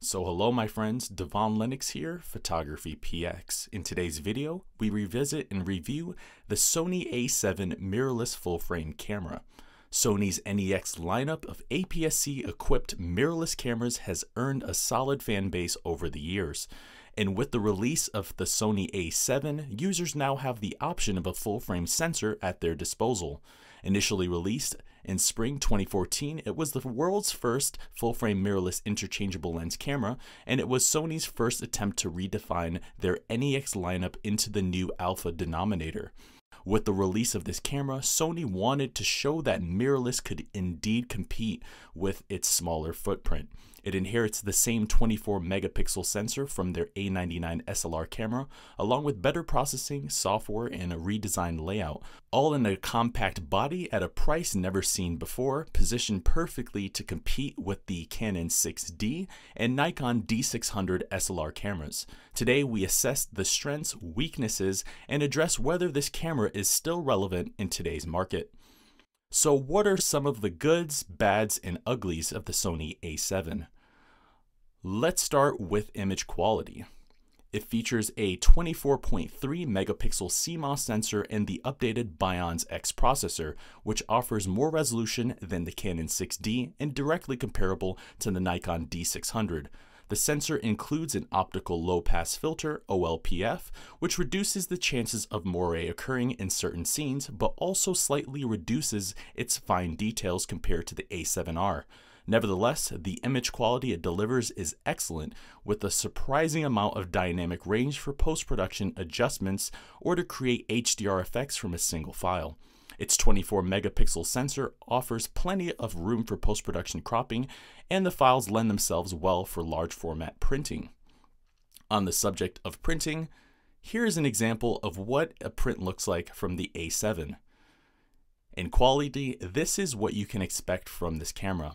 So hello my friends, Devon Lennox here, Photography PX. In today's video, we revisit and review the Sony A7 mirrorless full-frame camera. Sony's NEX lineup of APS-C equipped mirrorless cameras has earned a solid fan base over the years. And with the release of the Sony A7, users now have the option of a full-frame sensor at their disposal. Initially released in spring 2014, it was the world's first full-frame mirrorless interchangeable lens camera, and it was Sony's first attempt to redefine their NEX lineup into the new alpha denominator. With the release of this camera, Sony wanted to show that mirrorless could indeed compete with its smaller footprint. It inherits the same 24-megapixel sensor from their A99 SLR camera, along with better processing, software, and a redesigned layout, all in a compact body at a price never seen before, positioned perfectly to compete with the Canon 6D and Nikon D600 SLR cameras. Today, we assess the strengths, weaknesses, and address whether this camera is still relevant in today's market. So what are some of the goods, bads, and uglies of the Sony A7? Let's start with image quality. It features a 24.3 megapixel CMOS sensor and the updated Bionz X processor, which offers more resolution than the Canon 6D and directly comparable to the Nikon D600. The sensor includes an optical low-pass filter, OLPF, which reduces the chances of moiré occurring in certain scenes, but also slightly reduces its fine details compared to the A7R. Nevertheless, the image quality it delivers is excellent, with a surprising amount of dynamic range for post-production adjustments or to create HDR effects from a single file. Its 24-megapixel sensor offers plenty of room for post-production cropping, and the files lend themselves well for large-format printing. On the subject of printing, here is an example of what a print looks like from the A7. In quality, this is what you can expect from this camera.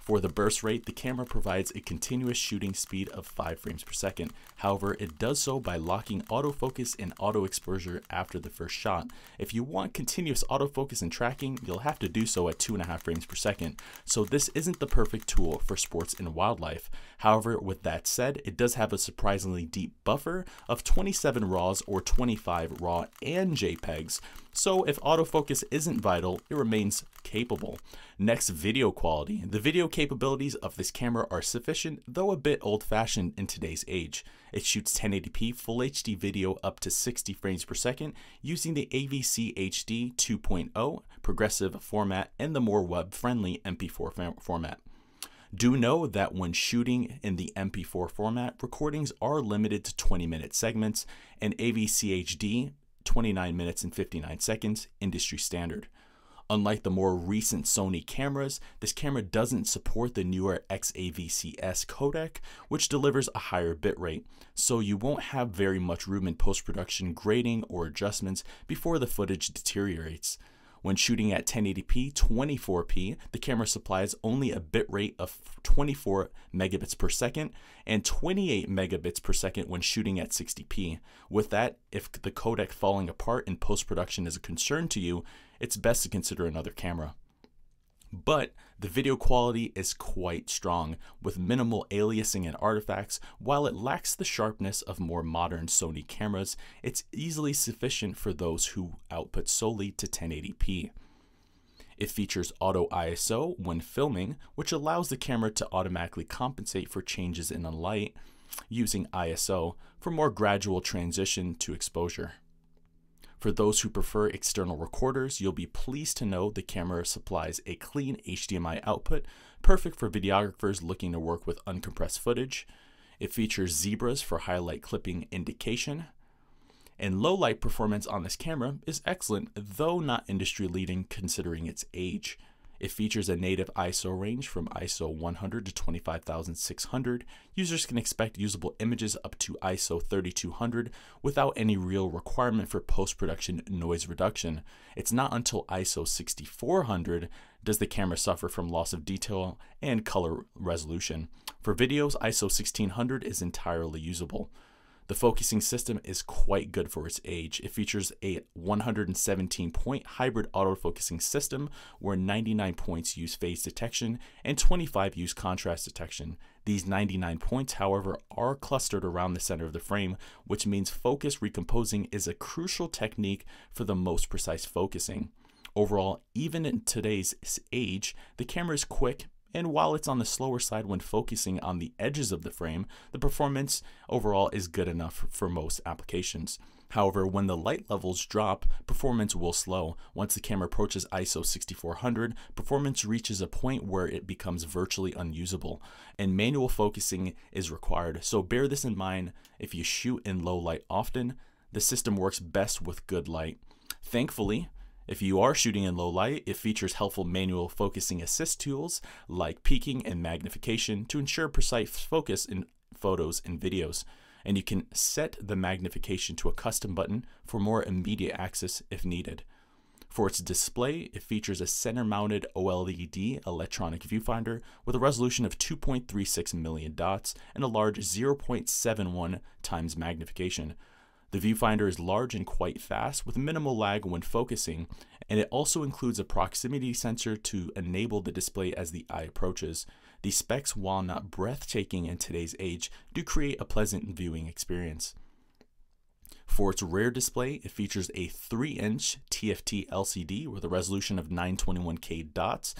For the burst rate, the camera provides a continuous shooting speed of 5 frames per second. However, it does so by locking autofocus and auto exposure after the first shot. If you want continuous autofocus and tracking, you'll have to do so at 2.5 frames per second. So this isn't the perfect tool for sports and wildlife. However, with that said, it does have a surprisingly deep buffer of 27 RAWs or 25 RAW and JPEGs. So if autofocus isn't vital, it remains capable. Next, video quality. The video capabilities of this camera are sufficient, though a bit old-fashioned in today's age. It shoots 1080p Full HD video up to 60 frames per second using the AVC HD 2.0 progressive format and the more web-friendly MP4 format. Do know that when shooting in the MP4 format, recordings are limited to 20-minute segments, and AVC HD 29 minutes and 59 seconds, industry standard. Unlike the more recent Sony cameras, this camera doesn't support the newer XAVC-S codec, which delivers a higher bitrate, so you won't have very much room in post-production grading or adjustments before the footage deteriorates. When shooting at 1080p 24p, the camera supplies only a bitrate of 24 megabits per second and 28 megabits per second when shooting at 60p. With that, if the codec falling apart in post-production is a concern to you, it's best to consider another camera. But the video quality is quite strong, with minimal aliasing and artifacts. While it lacks the sharpness of more modern Sony cameras, it's easily sufficient for those who output solely to 1080p. It features auto ISO when filming, which allows the camera to automatically compensate for changes in the light using ISO for more gradual transition to exposure. For those who prefer external recorders, you'll be pleased to know the camera supplies a clean HDMI output, perfect for videographers looking to work with uncompressed footage. It features zebras for highlight clipping indication. And low light performance on this camera is excellent, though not industry leading considering its age. It features a native ISO range from ISO 100 to 25,600. Users can expect usable images up to ISO 3200 without any real requirement for post-production noise reduction. It's not until ISO 6400 does the camera suffer from loss of detail and color resolution. For videos, ISO 1600 is entirely usable. The focusing system is quite good for its age. It features a 117-point hybrid autofocusing system where 99 points use phase detection and 25 use contrast detection. These 99 points, however, are clustered around the center of the frame, which means focus recomposing is a crucial technique for the most precise focusing. Overall, even in today's age, the camera is quick, and while it's on the slower side when focusing on the edges of the frame, the performance overall is good enough for most applications. However, when the light levels drop, performance will slow. Once the camera approaches ISO 6400, performance reaches a point where it becomes virtually unusable, and manual focusing is required. So bear this in mind if you shoot in low light often. The system works best with good light. Thankfully, if you are shooting in low light, it features helpful manual focusing assist tools like peaking and magnification to ensure precise focus in photos and videos. And you can set the magnification to a custom button for more immediate access if needed. For its display, it features a center-mounted OLED electronic viewfinder with a resolution of 2.36 million dots and a large 0.71 times magnification. The viewfinder is large and quite fast with minimal lag when focusing, and it also includes a proximity sensor to enable the display as the eye approaches. These specs, while not breathtaking in today's age, do create a pleasant viewing experience. For its rear display, it features a 3-inch TFT LCD with a resolution of 921K dots,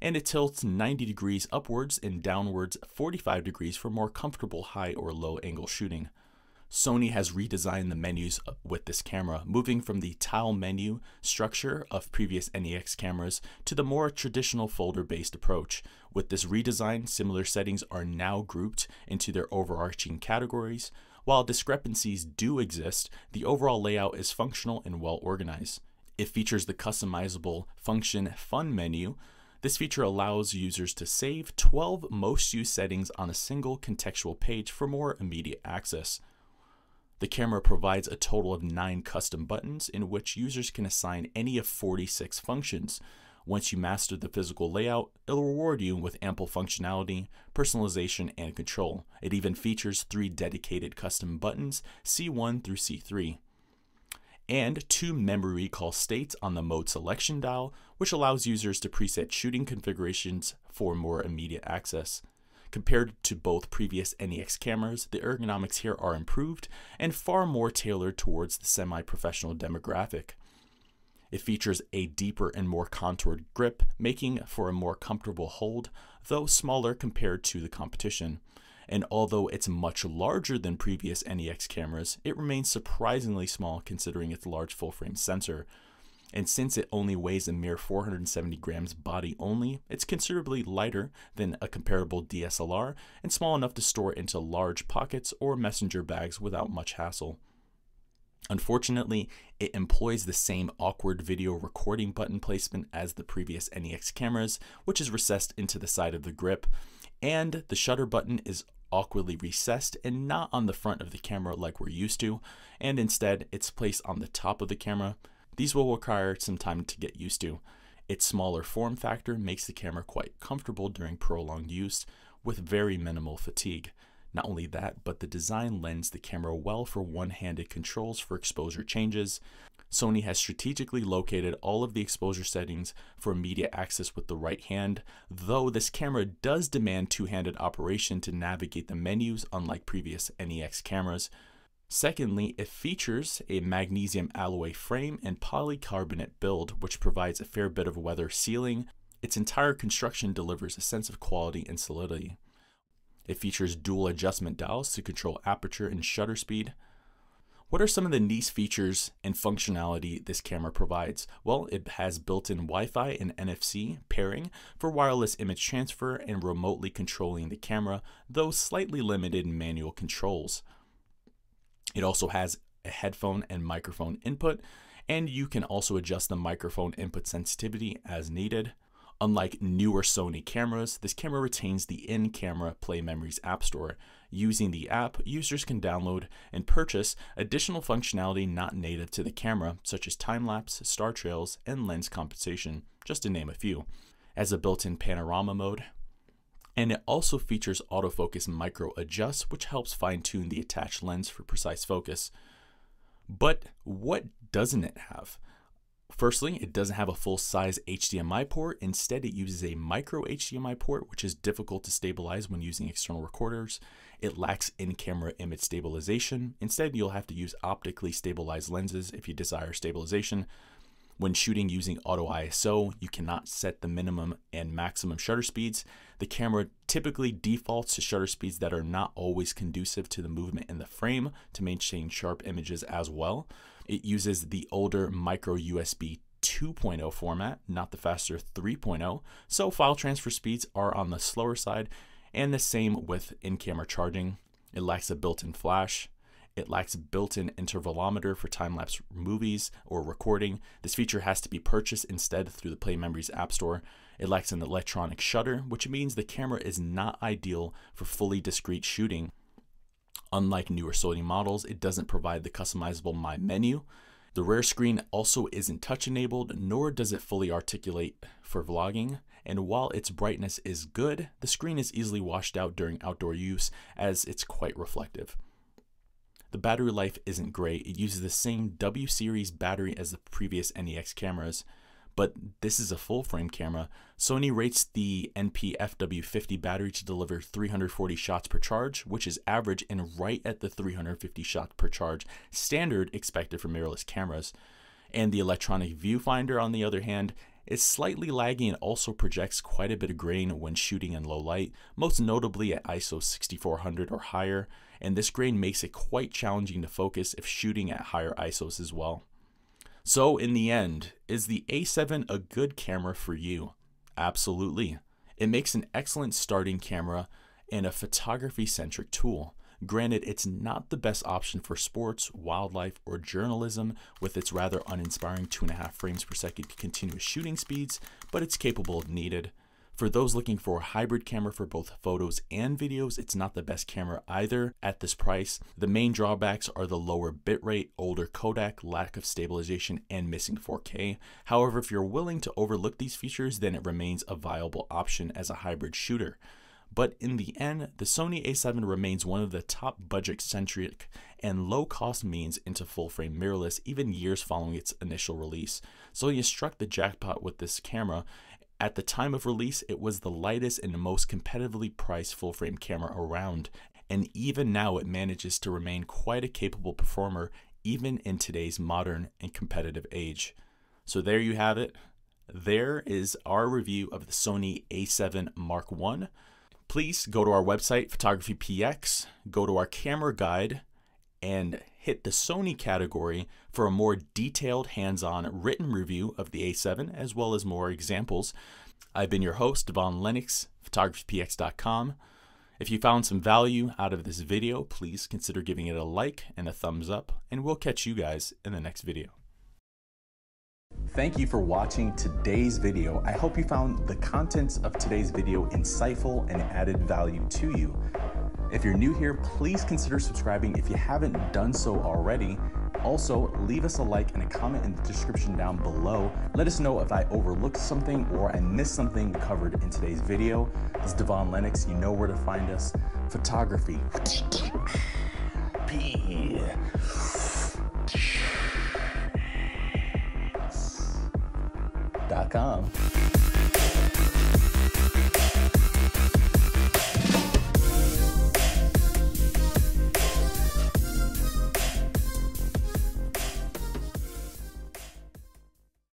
and it tilts 90 degrees upwards and downwards 45 degrees for more comfortable high or low angle shooting. Sony has redesigned the menus with this camera, moving from the tile menu structure of previous NEX cameras to the more traditional folder-based approach. With this redesign, similar settings are now grouped into their overarching categories. While discrepancies do exist, the overall layout is functional and well-organized. It features the customizable function Fun menu. This feature allows users to save 12 most used settings on a single contextual page for more immediate access. The camera provides a total of 9 custom buttons in which users can assign any of 46 functions. Once you master the physical layout, it'll reward you with ample functionality, personalization, and control. It even features 3 dedicated custom buttons, C1 through C3, and 2 memory recall states on the mode selection dial, which allows users to preset shooting configurations for more immediate access. Compared to both previous NEX cameras, the ergonomics here are improved and far more tailored towards the semi-professional demographic. It features a deeper and more contoured grip, making for a more comfortable hold, though smaller compared to the competition. And although it's much larger than previous NEX cameras, it remains surprisingly small considering its large full-frame sensor. And since it only weighs a mere 470 grams body only, it's considerably lighter than a comparable DSLR and small enough to store into large pockets or messenger bags without much hassle. Unfortunately, it employs the same awkward video recording button placement as the previous NEX cameras, which is recessed into the side of the grip, and the shutter button is awkwardly recessed and not on the front of the camera like we're used to, and instead it's placed on the top of the camera. These will require some time to get used to. Its smaller form factor makes the camera quite comfortable during prolonged use with very minimal fatigue. Not only that, but the design lends the camera well for one-handed controls for exposure changes. Sony has strategically located all of the exposure settings for immediate access with the right hand, though this camera does demand two-handed operation to navigate the menus, unlike previous NEX cameras. Secondly, it features a magnesium alloy frame and polycarbonate build, which provides a fair bit of weather sealing. Its entire construction delivers a sense of quality and solidity. It features dual adjustment dials to control aperture and shutter speed. What are some of the nice features and functionality this camera provides? Well, it has built-in Wi-Fi and NFC pairing for wireless image transfer and remotely controlling the camera, though slightly limited in manual controls. It also has a headphone and microphone input, and you can also adjust the microphone input sensitivity as needed. Unlike newer Sony cameras, this camera retains the in-camera Play Memories App Store. Using the app, users can download and purchase additional functionality not native to the camera, such as time-lapse, star trails, and lens compensation, just to name a few. As a built-in panorama mode, and it also features autofocus micro adjust, which helps fine tune the attached lens for precise focus. But what doesn't it have? Firstly, it doesn't have a full-size HDMI port. Instead, it uses a micro HDMI port, which is difficult to stabilize when using external recorders. It lacks in-camera image stabilization. Instead, you'll have to use optically stabilized lenses if you desire stabilization. When shooting using auto ISO, you cannot set the minimum and maximum shutter speeds. The camera typically defaults to shutter speeds that are not always conducive to the movement in the frame to maintain sharp images as well. It uses the older micro USB 2.0 format, not the faster 3.0, so file transfer speeds are on the slower side, and the same with in-camera charging. It lacks a built-in flash. It lacks built-in intervalometer for time-lapse movies or recording. This feature has to be purchased instead through the Play Memories App Store. It lacks an electronic shutter, which means the camera is not ideal for fully discrete shooting. Unlike newer Sony models, it doesn't provide the customizable My Menu. The rear screen also isn't touch-enabled, nor does it fully articulate for vlogging. And while its brightness is good, the screen is easily washed out during outdoor use as it's quite reflective. The battery life isn't great. It uses the same W series battery as the previous NEX cameras, but this is a full frame camera. Sony rates the NP-FW50 battery to deliver 340 shots per charge, which is average and right at the 350 shots per charge standard expected for mirrorless cameras. And the electronic viewfinder, on the other hand, is slightly laggy and also projects quite a bit of grain when shooting in low light, most notably at ISO 6400 or higher, and this grain makes it quite challenging to focus if shooting at higher ISOs as well. So in the end, is the A7 a good camera for you? Absolutely. It makes an excellent starting camera and a photography-centric tool. Granted, it's not the best option for sports, wildlife, or journalism with its rather uninspiring 2.5 frames per second continuous shooting speeds, but it's capable if needed. For those looking for a hybrid camera for both photos and videos, it's not the best camera either at this price. The main drawbacks are the lower bitrate, older Kodak, lack of stabilization, and missing 4K. However, if you're willing to overlook these features, then it remains a viable option as a hybrid shooter. But in the end, the Sony A7 remains one of the top budget-centric and low-cost means into full-frame mirrorless, even years following its initial release. Sony struck the jackpot with this camera. At the time of release, it was the lightest and most competitively priced full-frame camera around, and even now it manages to remain quite a capable performer, even in today's modern and competitive age. So there you have it. There is our review of the Sony A7 Mark I. Please go to our website, Photography PX, go to our camera guide, and hit the Sony category for a more detailed, hands-on, written review of the A7, as well as more examples. I've been your host, Devon Lennox, photographypx.com. If you found some value out of this video, please consider giving it a like and a thumbs up, and we'll catch you guys in the next video. Thank you for watching today's video. I hope you found the contents of today's video insightful and added value to you. If you're new here, please consider subscribing if you haven't done so already. Also, leave us a like and a comment in the description down below. Let us know if I overlooked something or I missed something covered in today's video. This is Devon Lennox. You know where to find us. Photography. .com